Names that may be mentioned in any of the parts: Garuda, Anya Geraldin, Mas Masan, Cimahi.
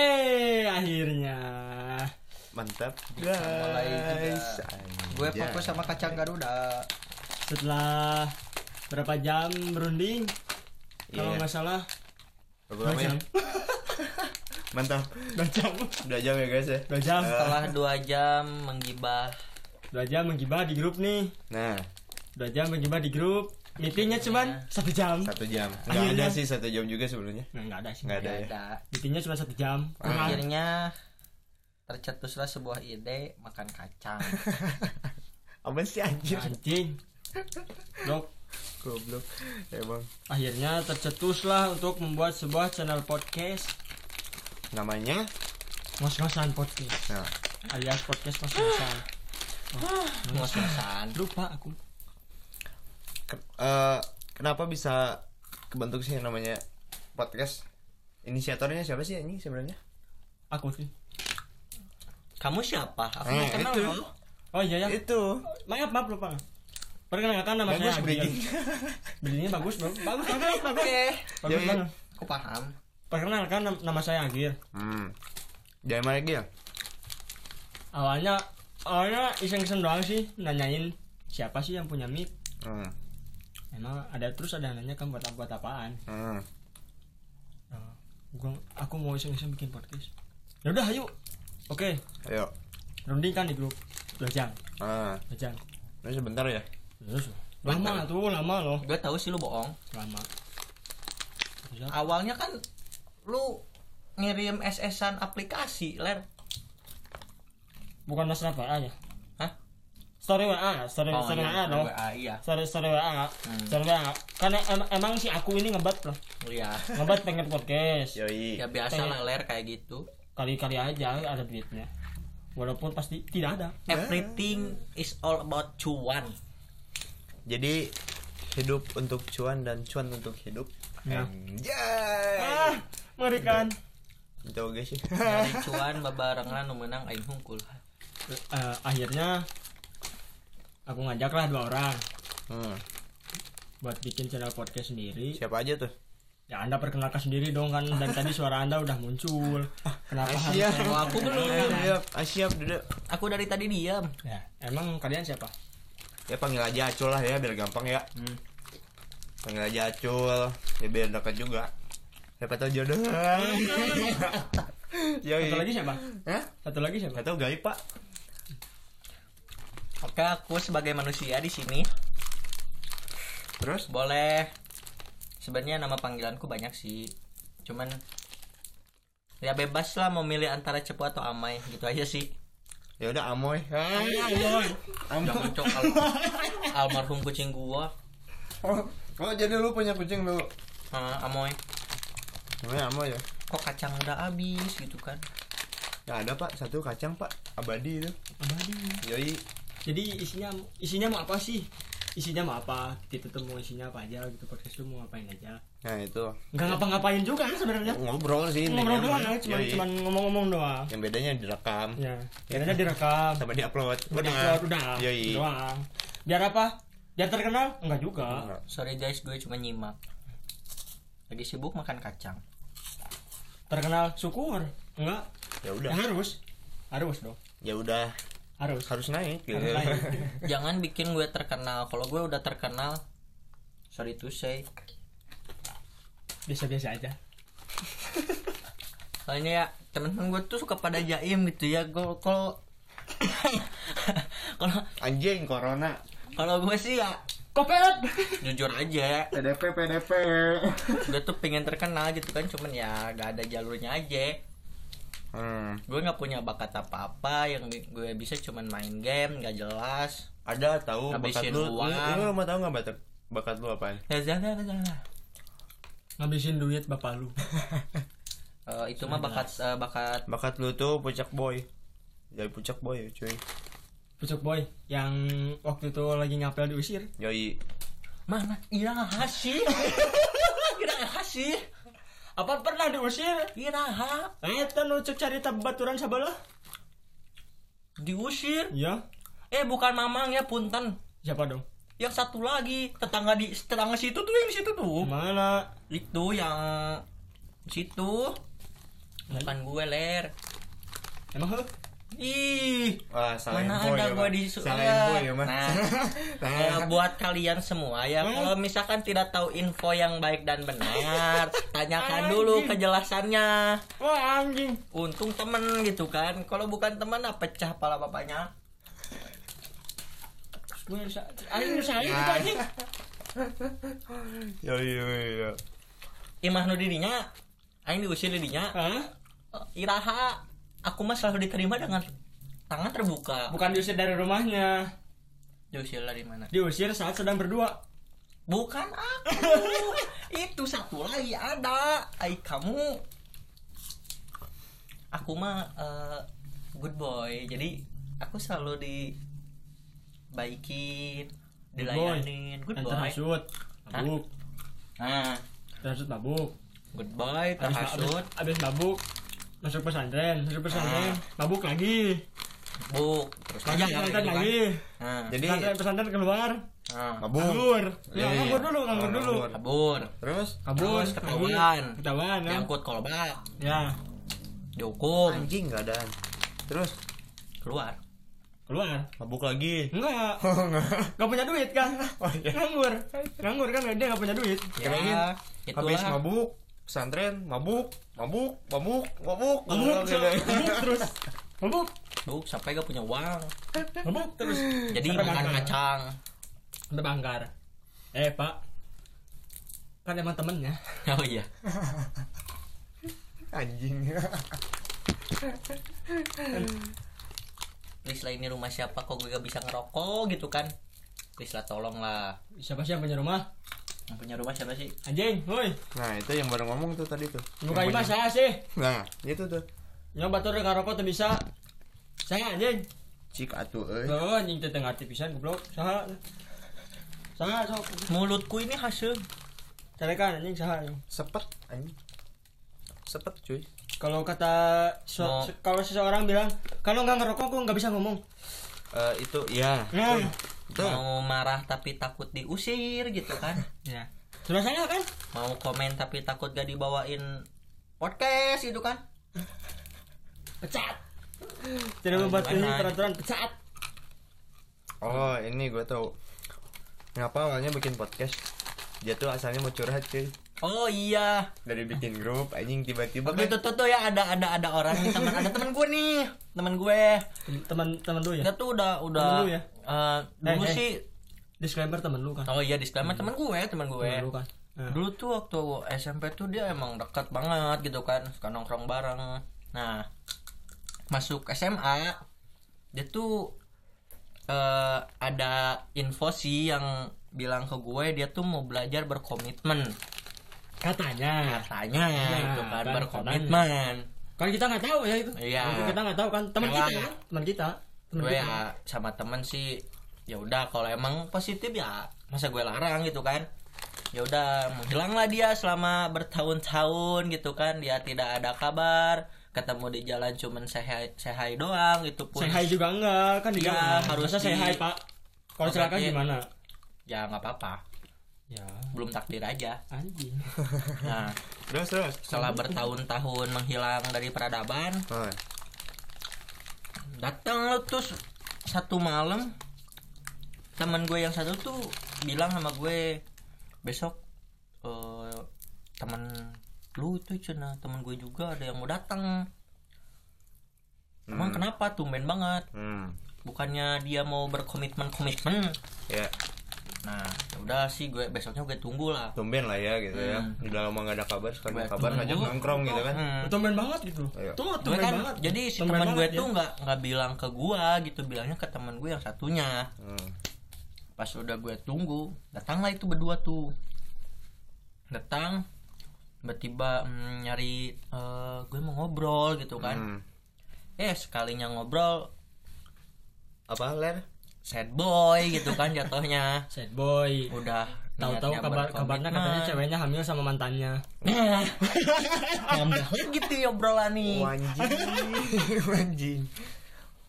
Yeay, akhirnya mantap guys. Mulai juga. Gue fokus sama kacang Garuda. Setelah berapa jam berunding? Kalau nggak salah berapa jam? Mantap. 2 jam ya guys ya. 2 jam. Setelah 2 jam menggibah. 2 jam menggibah di grup nih. Nah, 2 jam menggibah di grup. Meetingnya cuman 1 jam. 1 jam. Nggak ada sih 1 jam juga sebenarnya. Nggak ada sih. Nggak ada. Ya. Meetingnya cuma 1 jam. Akhirnya tercetuslah sebuah ide makan kacang. Aman sih anjir. Anjing. Blok. Goblok. Emang. Akhirnya tercetuslah untuk membuat sebuah channel podcast. Namanya Mas Masan Podcast. Nah. Alias podcast Mas Masan. Mas Masan. Lupa aku. Kenapa bisa kebentuk sih namanya podcast? Inisiatornya siapa sih ini sebenarnya? Aku sih. Kamu siapa? Aku kenal itu. Oh iya ya. Itu. Maaf lupa. Perkenalkan nama saya Anya. Belinya bagus, Bro. Bagus. Bagus banget. Aku paham. Perkenalkan nama saya Anya. Dari mana Anya? Awalnya iseng-iseng doang sih, nanyain siapa sih yang punya mic. Emang ada terus ada nanya kan buat apaan? Aku mau iseng-iseng bikin podcast. Ya udah, ayo. Oke. Ayo. Runding kan di grup 2 jam. 2 jam. Ini sebentar ya. Terus. Lama loh. Gue tahu sih lu bohong. Lama. Awalnya kan lu ngirim SS-an aplikasi, Ler. Bukan Mas Rafa aja. Hah? Story WA dong. Iya. Story WA. Story WA. Karena emang si aku ini ngebat loh. Iya. Ngebat pengen podcast. Yoi. Ya biasa lah, Ler, kayak gitu. Kali-kali aja ada duitnya. Walaupun pasti tidak ada. Everything is all about cuan. Jadi hidup untuk cuan dan cuan untuk hidup. Anjay. Mengerikan. Itu guys sih. Dari cuan babarengan nu menang aing hungkul. Akhirnya aku ngajaklah 2 orang. Buat bikin channel podcast sendiri. Siapa aja tuh? Ya Anda perkenalkan sendiri dong kan, dan tadi suara Anda udah muncul. Kenapa harus aku belum? Siap duduk. Aku dari tadi diam. Ya, emang kalian siapa? Ya panggil aja Acul lah ya biar gampang ya. Panggil aja Acul, ya biar dekat juga. Siapa tahu jodoh. Satu lagi siapa? Hah? Satu lagi siapa? Atau Gaib, Pak. Oke, aku sebagai manusia di sini. Terus boleh. Sebenarnya nama panggilanku banyak sih, cuman ya bebas lah memilih antara cepu atau amoy, gitu aja sih. Ya udah amoy. Jangan cok almarhum kucing gua. Oh jadi lu punya kucing lu? Amoy. Namanya amoy ya? Kok kacang udah habis gitu kan? Ya ada pak, 1 kacang pak, abadi itu. Abadi. Yoi. Jadi isinya mau apa sih? Isinya mau apa? Kita tuh mau isinya apa aja gitu, podcast lu mau ngapain aja. Nah itu nggak ngapa-ngapain juga sebenarnya. Ngobrol sih. Ngobrol doang ya, cuma ngomong-ngomong doang. Yang bedanya direkam. Ya, bedanya direkam sama diupload. Udah. Biar apa? Biar terkenal? Enggak juga. Sorry guys, gue cuma nyimak. Lagi sibuk makan kacang. Terkenal? Syukur. Enggak. Ya udah. Harus dong. Ya udah. Harus naik gitu. Jangan bikin gue terkenal. Kalau gue udah terkenal, sorry to say, biasa-biasa aja. Soalnya ya temen-temen gue tuh suka pada jaim gitu ya. Kalau anjing corona. Kalau gue sih ya kopet. Jujur aja. PDP. Gue tuh pengen terkenal gitu kan, cuman ya gak ada jalurnya aja. Gue nggak punya bakat apa-apa, yang gue bisa cuman main game nggak jelas. Ada tahu ngabisin bakat lu? Lu mau tahu nggak bakat lu apaan? Ya, ngabisin duit bapak lu. Itu mah bakat lu tuh puncak boy cuy. Puncak boy yang waktu itu lagi ngapel diusir. Yoi. Mana irang hasil apa pernah diusir? Iraha. Eta nu cek carita baturan sabalah. Diusir? Ya. Bukan Mamang ya, punten. Siapa dong? Yang satu lagi, tetangga situ tuh yang situ tuh. Mana? Itu yang situ. Bukan gue, Ler. Emang lu? Ih, wah, mana ada gue disuruh. Nah, buat kalian semua ya, kalau misalkan tidak tahu info yang baik dan benar, tanyakan dulu kejelasannya. Wah, anjing. Untung temen gitu kan. Kalau bukan temen, nah pecah pala bapaknya. Gue saya juga anjing. Yo. Imah nu dirinya, aing diusir dirinya. Iraha. Aku mah selalu diterima dengan tangan terbuka. Bukan diusir dari rumahnya. Diusir dari mana? Diusir saat sedang berdua. Bukan aku. Itu satu lagi ada. Ay kamu. Aku mah good boy. Jadi aku selalu dibaikin, dilayanin. Good boy. Terhasut, mabuk. Nah, terhasut mabuk. Good boy, terhasut. Abis mabuk. Masuk pesantren, mabuk lagi, mabuk, terus lagi. Nah, jadi pesantren keluar, kabur, kabur dulu, kabur, terus ketahuan, diangkut kolbak, ya, dihukum, anjing nggak ada, terus keluar, mabuk lagi, nggak punya duit kan, nganggur kan, dia nggak punya duit, ya, habis mabuk. Pesantren mabuk terus sampai gak punya uang, mabuk terus, jadi makan kacang sampai banggar. Pak kan emang temennya. Oh iya. Anjing. Please lah, ini rumah siapa kok gue gak bisa ngerokok gitu kan. Please lah, tolong lah, siapa sih yang punya rumah? Yang punya rumah siapa sih? Anjing, woi. Nah, itu yang bareng ngomong tuh tadi tuh. Muka Ima saya sih. Nah, itu tuh. Yang batur ngarokok tuh bisa. Saya anjing. Cik atuh euy. Tuh anjing teh tengah arti pisan goblok. Saha? Saha sok. Mulutku ini hasil. Carekan anjing saha anjing. Sepet anjing. Sepet cuy. Kalau kata kalau seseorang bilang, kalau enggak ngerokok gua enggak bisa ngomong. Itu ya. Mau marah tapi takut diusir gitu kan. Ya. Sebenarnya kan mau komen tapi takut gak dibawain podcast gitu kan. Pecat. Tidak mematuhi peraturan, pecat. Oh, ini gue tahu. Ngapa awalnya bikin podcast? Dia tuh asalnya mau curhat, cuy. Oh iya. Dari bikin grup anjing tiba-tiba. Oke, kan? Tuh ya ada orang nih, teman gue nih. Teman gue. Ya? Dia tuh udah temen lu ya? Dulu sih disclaimer temen lu kan. Oh iya, disclaimer temen gue. Temen lu kan. Dulu tuh waktu SMP tuh dia emang dekat banget gitu kan, suka nongkrong bareng. Nah, masuk SMA dia tuh ada info sih yang bilang ke gue dia tuh mau belajar berkomitmen. Katanya itu kan berkomitmen. Kan kita nggak tahu ya itu. Iya. Kita nggak tahu kan teman kita. Gue ya sama teman sih. Ya udah kalau emang positif ya masa gue larang gitu kan. Ya udah hilanglah dia selama bertahun-tahun gitu kan. Dia tidak ada kabar. Ketemu di jalan cuman say hi doang gitu pun. Say hi juga enggak kan dia. Ya, harusnya say hi, Pak. Kalau celaka gimana? Ya nggak apa-apa. Ya. Belum takdir aja anjing. Nah, terus setelah bertahun-tahun menghilang dari peradaban, datang letus satu malam. Teman gue yang satu tuh bilang sama gue, besok teman lu itu cina teman gue juga ada yang mau datang. Emang kenapa tumben banget? Bukannya dia mau berkomitmen? Ya. Nah, udah sih gue besoknya gue tunggu lah. Tumben lah ya gitu ya. Udah lama enggak ada kabar, sekarang kabar ngajak nongkrong gitu kan. Tumben banget gitu. Tuh tumben kan, banget. Jadi si teman gue tuh enggak bilang ke gue gitu, bilangnya ke teman gue yang satunya. Pas udah gue tunggu, datanglah itu berdua tuh. Datang tiba-tiba nyari gue mau ngobrol gitu kan. Sekalinya ngobrol apa, Ler? Sad boy gitu kan jatuhnya. Sad boy. Udah tahu-tahu kabarnya katanya ceweknya hamil sama mantannya. Nambah gitu ya obrolan nih. Anjing.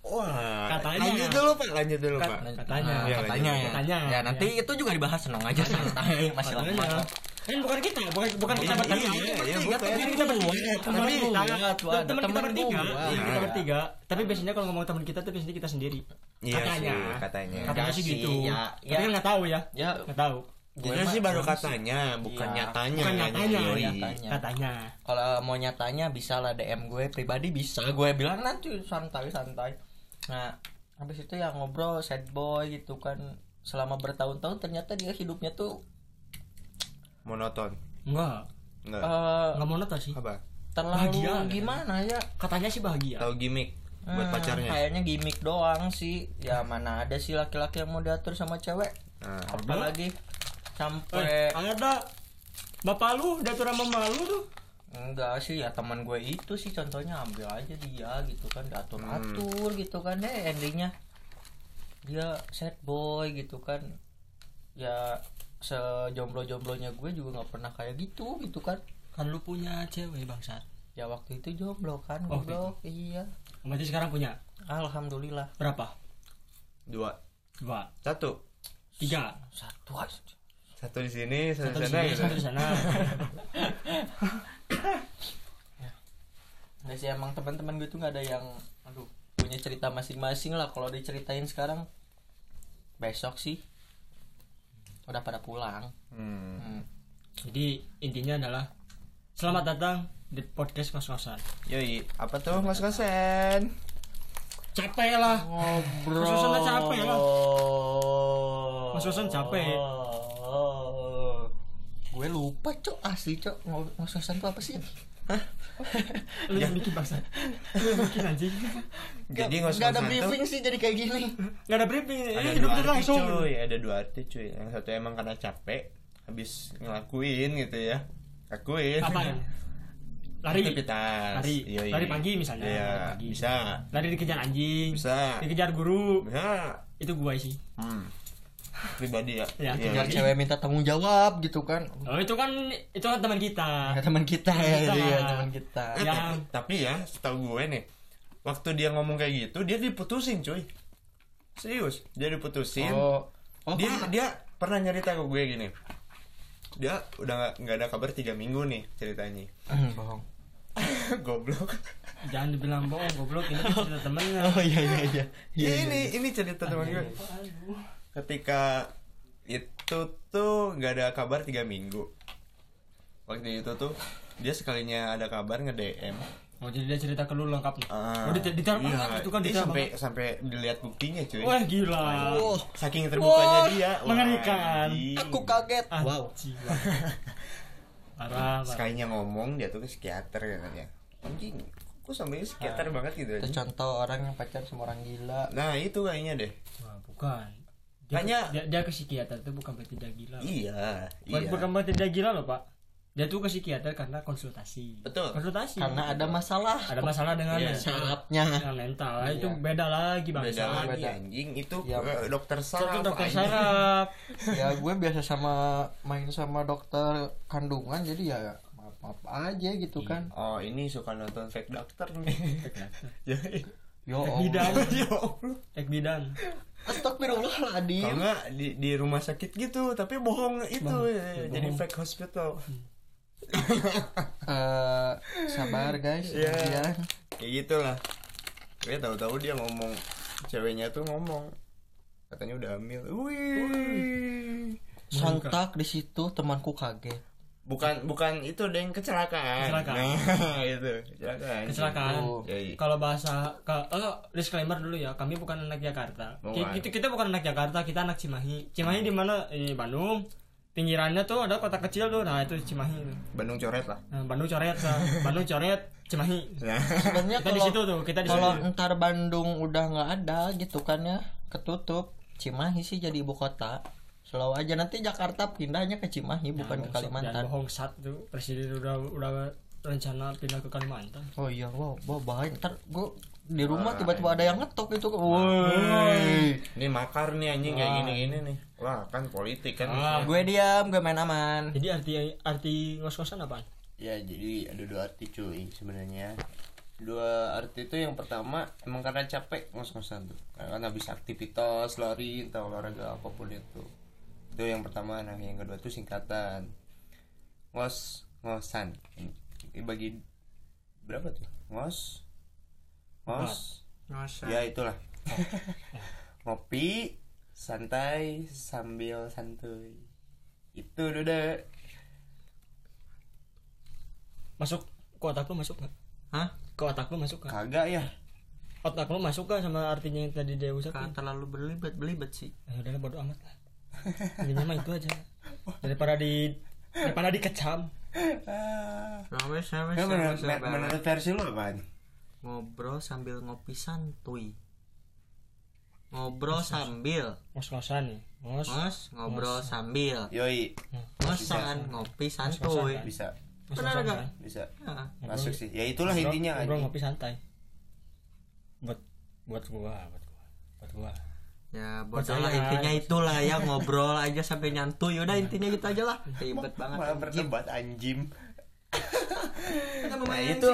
Wah. Katanya. Lanjut dulu Pak. Katanya. Ya nanti itu juga dibahas, seneng aja santai. Masih lama. Ini bukan kita, bukan kita bertiga. Kita bertiga. Tapi teman bertiga. Kita bertiga. Tapi biasanya kalau ngomong teman kita tuh biasanya kita sendiri. Katanya sih gitu. Tapi kan nggak tahu ya. Nggak tahu. Jadi sih baru katanya, bukan nyatanya. Katanya. Kalau mau nyatanya bisa lah DM gue pribadi bisa. Gue bilang nanti santai. Nah, habis itu ya ngobrol sad boy gitu kan. Selama bertahun-tahun ternyata dia hidupnya tuh monoton. Enggak monoton sih. Apa? Terlalu bahagia, gimana ya? Katanya sih bahagia. Tahu gimmick buat pacarnya. Kayaknya gimmick doang sih. Ya mana ada sih laki-laki yang mau diatur sama cewek. Apalagi sampai ada bapak lu diatur sama malu tuh. Enggak sih ya, teman gue itu sih contohnya, ambil aja dia gitu kan, diatur-atur gitu kan. Endingnya dia sad boy gitu kan. Ya sejomblo-jomblonya gue juga nggak pernah kayak gitu kan. Kan lu punya cewek bangsat. Ya waktu itu jomblo kan, goblok. Iya. Berarti sekarang punya? Alhamdulillah. Berapa? 2. 1. 3. 1 aja. 1 di sini, 1 di sana. 1 di sana. Ya sih, emang teman-teman gue tuh nggak ada yang aduh, punya cerita masing-masing lah. Kalau diceritain sekarang besok sih udah pada pulang. Jadi intinya adalah selamat datang di podcast Mas Masan. Yoi, apa tuh Mas Masan? Capek lah ngobrol. Mas Masan capek lah. Mas Masan capek. Gue lupa cok, asli cok, Mas Masan tuh apa sih? Hah? Lu yang bikin bahasa. Lu bikin anjing. Jadi enggak ada briefing sih jadi kayak gini. Enggak ada briefing. Ini hidup langsung. Cuy, ada 2 arti cuy. Yang satu emang karena capek habis ngelakuin gitu ya. Apa? Lari. Yoi. Lari pagi misalnya. Iya, pagi. Bisa. Lari dikejar anjing. Bisa. Dikejar guru. Bisa. Itu gua sih. Pribadi ya. Kejar cewek minta tanggung jawab gitu kan. Oh, itu kan teman kita. Teman kita. Tapi ya, setahu gue nih, waktu dia ngomong kayak gitu, dia diputusin, cuy. Serius, dia diputusin. Dia pernah nyerita ke gue gini. Dia udah enggak ada kabar 3 minggu nih ceritanya. Bohong. Goblok. Jangan dibilang bohong, goblok. Ini cerita temennya. Oh iya. Ini cerita teman gue. Ketika itu tuh nggak ada kabar 3 minggu. Waktu itu tuh dia sekalinya ada kabar nge-DM. Jadi dia cerita ke lu lengkap nih. Ditaruh banget itu kan dia sampai dilihat buktinya cuy. Wah gila. Saking terbukanya dia. Mengerikan. Aku kaget. Wow. Sekalinya ngomong dia tuh ke psikiater katanya. Anjing, kok sampai psikiater banget gitu aja. Contoh orang yang pacaran sama orang gila. Nah, itu kayaknya deh. Wah, bukan. Dia ke psikiater itu bukan berarti dia gila. Iya. Bukan berarti dia gila loh pak. Dia tuh ke psikiater karena konsultasi. Betul. Konsultasi. Karena ada masalah. Ada masalah dengan sarafnya. Dengan mental. Iya. Itu beda lagi bang. Beda anjing itu ya, dokter saraf. Ya gue biasa sama main sama dokter kandungan jadi ya maaf aja gitu kan. Oh ini suka nonton fake dokter nih. Jadi. Ek bidan. Astagfirullahaladzim. Kalau nggak di rumah sakit gitu, tapi bohong itu bohong. Jadi fake hospital. Sabar guys. Ya. Kayak gitulah. Gue tahu-tahu dia ngomong, ceweknya tuh ngomong, katanya udah hamil. Wih. Sontak di situ temanku kaget. Bukan itu deng, kecelakaan. Nah, itu kecelakaan. Kalau bahasa disclaimer dulu ya, kami bukan anak Jakarta. Kita bukan anak Jakarta, kita anak Cimahi. Cimahi di mana? Bandung. Pinggirannya tuh ada kota kecil tuh. Nah, itu Cimahi. Bandung coret lah. Bandung coret Cimahi. Nah, sebenarnya kita di situ tuh, kalau entar Bandung udah enggak ada gitu kan ya, ketutup. Cimahi sih jadi ibu kota. Selalu aja nanti Jakarta pindahnya ke Cimahi bukan ke Kalimantan. Bohong satu, presiden udah rencana pindah ke Kalimantan. Oh iya, wow bahaya. Ntar gue di rumah tiba-tiba ada yang ngetok itu. Woi. Ini makar nih anjing kayak gini-gini nih. Wah, kan politik kan. Gue diam, gue main aman. Jadi arti ngos-ngosan apaan? Ya jadi ada 2 arti cuy sebenarnya. 2 arti itu yang pertama emang karena capek ngos-ngosan tuh. Karena habis aktivitas lari, entah olahraga apapun itu. Itu yang pertama. Nah yang kedua itu singkatan. ngos-ngosan. Bagi berapa tuh? Ngos. Ya itulah. Ngopi santai sambil santuy. Itu udah. Masuk ke otak lu masuk enggak? Hah? Ke otak lu masuk enggak? Kagak ya. Otak lu masuk kan sama artinya yang tadi Dewa kan? Kan terlalu berlibat sih. Ya udahlah bodo amat lah. Intinya mah itu aja. Daripada dikecam. Menurut versi lu apaan? Ngobrol sambil ngopi santuy. Ngobrol sambil ngos-ngosan. Ngobrol sambil. Yoi. Ngosan ngopi santuy. Bisa. Benar enggak? Bisa. Masuk sih. Ya itulah intinya. Ngobrol ngopi santai. Buat gua. Ya, bodohlah intinya itulah ya, ngobrol aja sampai nyantuy. Udah intinya gitu aja lah. Ribet banget. Malah berdebat anjim. Nah, itu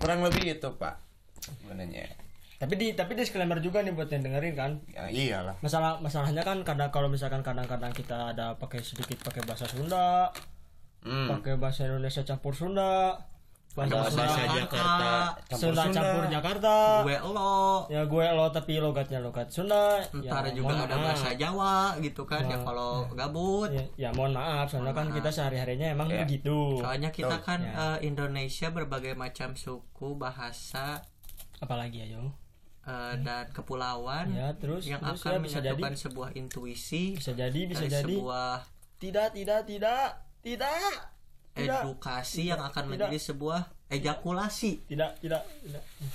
kurang lebih itu, Pak. Sebenarnya. Tapi di disclaimer juga nih buat yang dengerin kan. Ya, iyalah. Masalahnya kan kadang kalau misalkan kadang-kadang kita ada pakai bahasa Sunda. Pakai bahasa Indonesia campur Sunda. Bahasa Jakarta Sunda campur Jakarta. Gue lo. Ya gue lo tapi logatnya Sunda. Entar ya, juga ada bahasa Jawa gitu kan ya kalau gabut. Ya mohon maaf soalnya kan kita sehari-harinya emang begitu. Soalnya kita kan Indonesia berbagai macam suku, bahasa apalagi ya, Jo. Dan kepulauan ya, terus, yang terus, akan ya, menyatukan sebuah intuisi. Bisa jadi sebuah tidak edukasi tidak, yang akan menjadi sebuah ejakulasi. Tidak.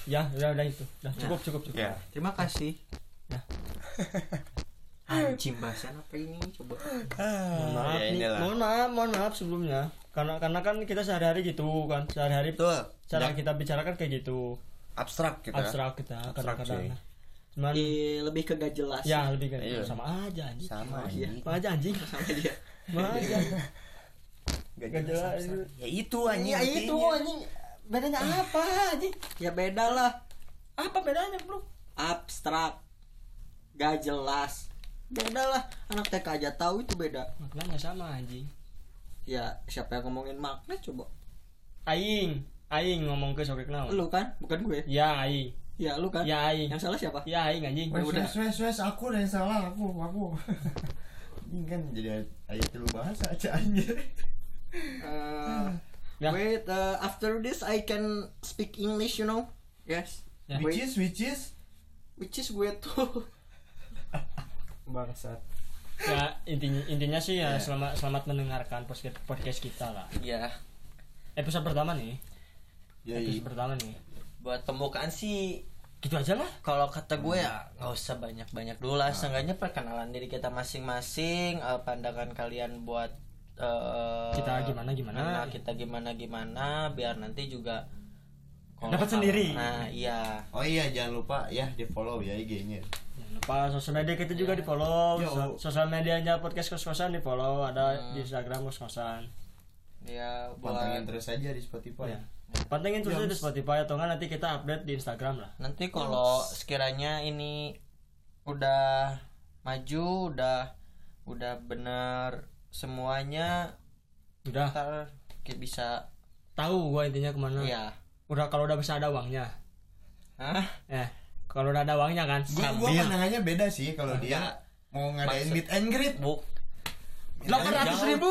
Ya, udah itu. Udah cukup. Ya. Terima kasih. Nah. Anjing bahasan apa ini? Coba. Mohon maaf sebelumnya. Karena kan kita sehari-hari gitu kan. Sehari-hari tuh cara kita bicarakan kayak gitu. Abstrak kita kadang-kadang. Cuman lebih ke gak jelas. Ya, lebih kayak sama aja anjing. Sama aja. Gak jelas ya itu anjing. Bedanya apa anjing? Ya bedalah. Apa bedanya, Bro? Abstrak. Gak jelas. Bedalah. Anak TK aja tahu itu beda. Maknanya sama anjing. Ya, siapa yang ngomongin makna coba? Aing ngomong ke sokek naon? Lu kan, bukan gue. Ya, aing. Ya, lu kan. Ya, aing. Yang salah siapa? Ya, aing anjing. Wes aku yang salah, aku. Ini kan jadi ayat lu bahasa aja anjir. Wait, after this I can speak English, you know? Yes. Yeah. Which is gue tuh. Bangsat. Ya, intinya sih ya selamat mendengarkan podcast kita lah. Iya. Yeah. Episode pertama nih. Buat pembukaan sih gitu aja lah. Kalau kata gue ya nggak usah banyak dulu lah. Seenggaknya perkenalan diri kita masing-masing, pandangan kalian buat kita gimana kita gimana biar nanti juga dapat sendiri. Nah iya. Oh iya, jangan lupa ya di follow ya IG-nya. Jangan lupa sosial media kita juga di follow. Sosial medianya podcast kos-kosan di follow, ada di Instagram kos-kosan. Ya pantengin terus aja di Spotify. Ya. Pantengin terus di Spotify atau enggak nanti kita update di Instagram lah. Nanti kalau sekiranya ini udah maju, udah bener semuanya, udah kita bisa tahu gua intinya kemana. Iya. Udah kalau udah bisa ada uangnya. Hah? Kalau udah ada uangnya kan. Gua pandangannya beda sih kalau dia mau ngadain meet and greet, Bu. 800.000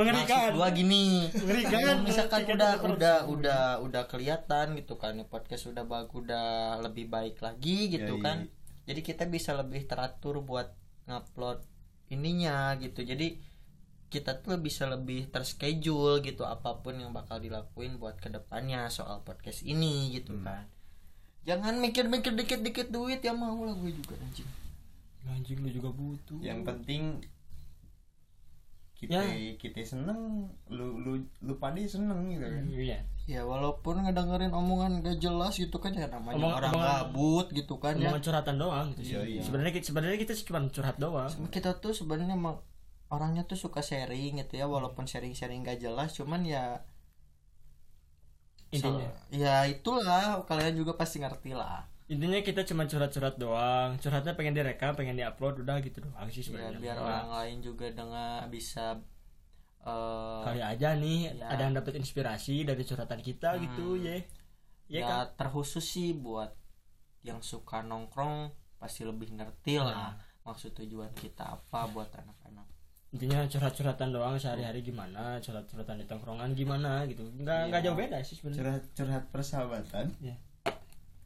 mengerikan. Gua gini. Mengerikan. Misalkan udah kelihatan gitu kan, podcast udah lebih baik lagi gitu kan. Jadi kita bisa lebih teratur buat ngupload ininya gitu. Jadi kita tuh bisa lebih terschedule gitu apapun yang bakal dilakuin buat kedepannya soal podcast ini gitu kan. Jangan mikir dikit-dikit duit ya, mau lah gue juga anjing. Anjing lu juga butuh. Yang penting kita seneng, lu pandi seneng gitu kan. Iya. Ya walaupun ngedengerin omongan gak jelas gitu kan, ya namanya orang gabut gitu kan ya. Cuma curhatan doang gitu. Iya. Sebenarnya kita cuma curhat doang. Kita tuh sebenarnya orangnya tuh suka sharing gitu ya, walaupun sharing gak jelas, cuman ya intinya. Ya itulah, kalian juga pasti ngerti lah. Intinya kita cuma curhat doang, curhatnya pengen direkam, pengen diupload, udah gitu doang sih sebenarnya. Biar orang lain juga bisa kali aja nih ya, ada yang dapat inspirasi dari curhatan kita gitu ya. Ya, ya kan? Terkhusus sih buat yang suka nongkrong pasti lebih ngerti lah maksud tujuan kita apa buat anak-anak. Intinya curhat-curhatan doang sehari-hari gimana, curhat-curhatan di tongkrongan gimana gitu. Enggak jauh beda sih sebenarnya. Curhat-curhat persahabatan. Ya.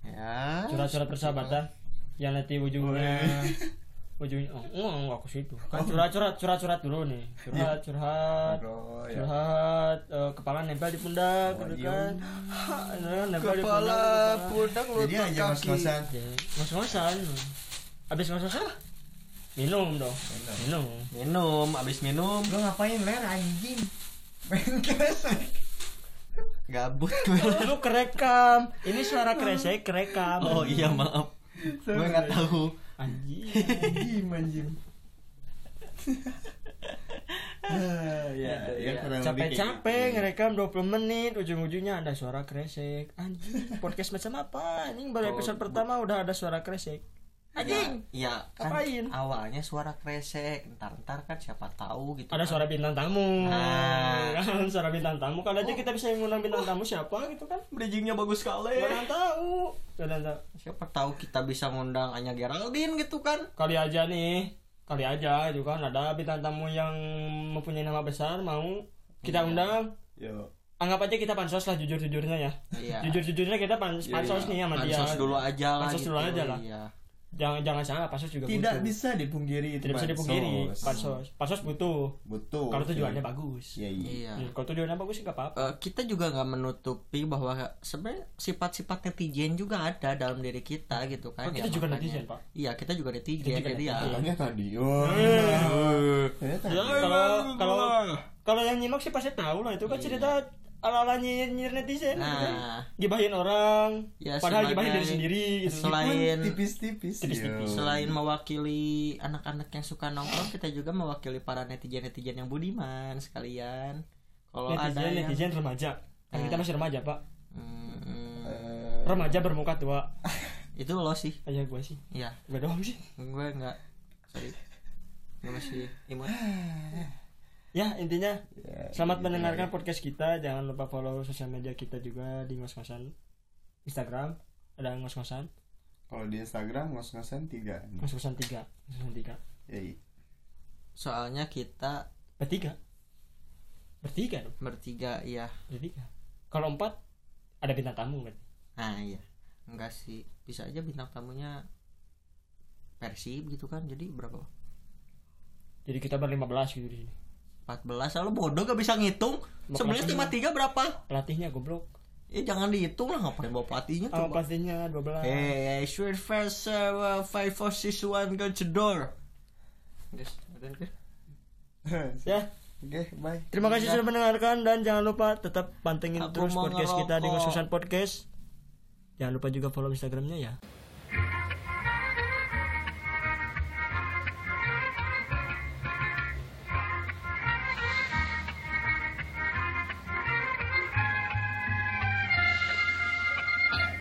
Ya. Curhat-curhat persahabatan yang nanti ujungnya aku situ. Kan curhat-curhat dulu nih. Curhat kepala nempel di pundak gitu kan. Kepala pundak lutut kaki. Mas-masan. Abis mas-masan minum dong. Minum. Abis minum lu ngapain ler anjing? Main kresek. Gabut gue. Lu kerekam. Ini suara kresek kerekam. Oh iya maaf. Gue enggak tahu. Anjing. Ya, capek-capek ngerekam 20 menit, ujung-ujungnya ada suara kresek. Anjing, podcast macam apa? Anjing baru episode pertama udah ada suara kresek. Anjing. Ya, ngapain? Kan awalnya suara kresek, entar kan siapa tahu gitu. Ada kan suara bintang tamu. Nah, kan suara bintang tamu kan aja kita bisa ngundang bintang tamu siapa gitu kan. Bridgingnya bagus sekali. Enggak tahu. Siapa tahu kita bisa ngundang Anya Geraldin gitu kan. Kali aja itu kan ada bintang tamu yang mempunyai nama besar mau kita undang. Yo. Anggap aja kita pansos lah jujur-jujurnya ya. Iya. Jujur-jujurnya kita pansos nih sama dia. Pansos dulu aja lah. Iya. Jangan salah, pansos juga tidak butuh. Tidak bisa dipungkiri. Pansos butuh. Kalau tujuannya bagus. Iya. Kalau tujuannya bagus nggak apa-apa. Kita juga nggak menutupi bahwa sebenarnya sifat-sifat netizen juga ada dalam diri kita gitu kan. Kita juga netizen pak. Iya, kita juga netizen. Jadi ya. Katanya tadi. Kalau yang nyimak sih pasti tahu lah itu kan cerita ala-ala nyinyir netizen gibahin orang ya, padahal gibahin diri sendiri gitu. Selain tipis-tipis. Selain mewakili anak-anak yang suka nongkrong, kita juga mewakili para netizen yang budiman sekalian. Kalau ada yang netizen remaja kan kita masih remaja pak. Remaja bermuka tua. Itu lo sih. Ayah gue sih. Iya. Gue doang sih. Gue enggak. Sorry. Gue masih imut. Ya intinya selamat mendengarkan podcast kita. Jangan lupa follow sosial media kita juga di Mas Masan. Instagram ada Mas Masan. Kalau di Instagram Mas Masan 3. Mas Masan 3. Soalnya kita bertiga. Kalau 4 ada bintang tamu kan? Ah iya. Enggak sih, bisa aja bintang tamunya Persib gitu kan. Jadi berapa? Jadi kita ber-15 gitu di sini. 14, lalu bodoh gak bisa ngitung. Sebenarnya tim 3 berapa? Pelatihnya goblok. Jangan dihitung lah, ngapain bawa pelatihnya tuh. Pelatihnya 12. Shoot first 5, 4, 6, 1 go to door. Yes, ya. Oke, bye. Terima kasih sudah mendengarkan dan jangan lupa tetap pantengin terus podcast kita di Mas Masan Podcast. Jangan lupa juga follow Instagramnya ya.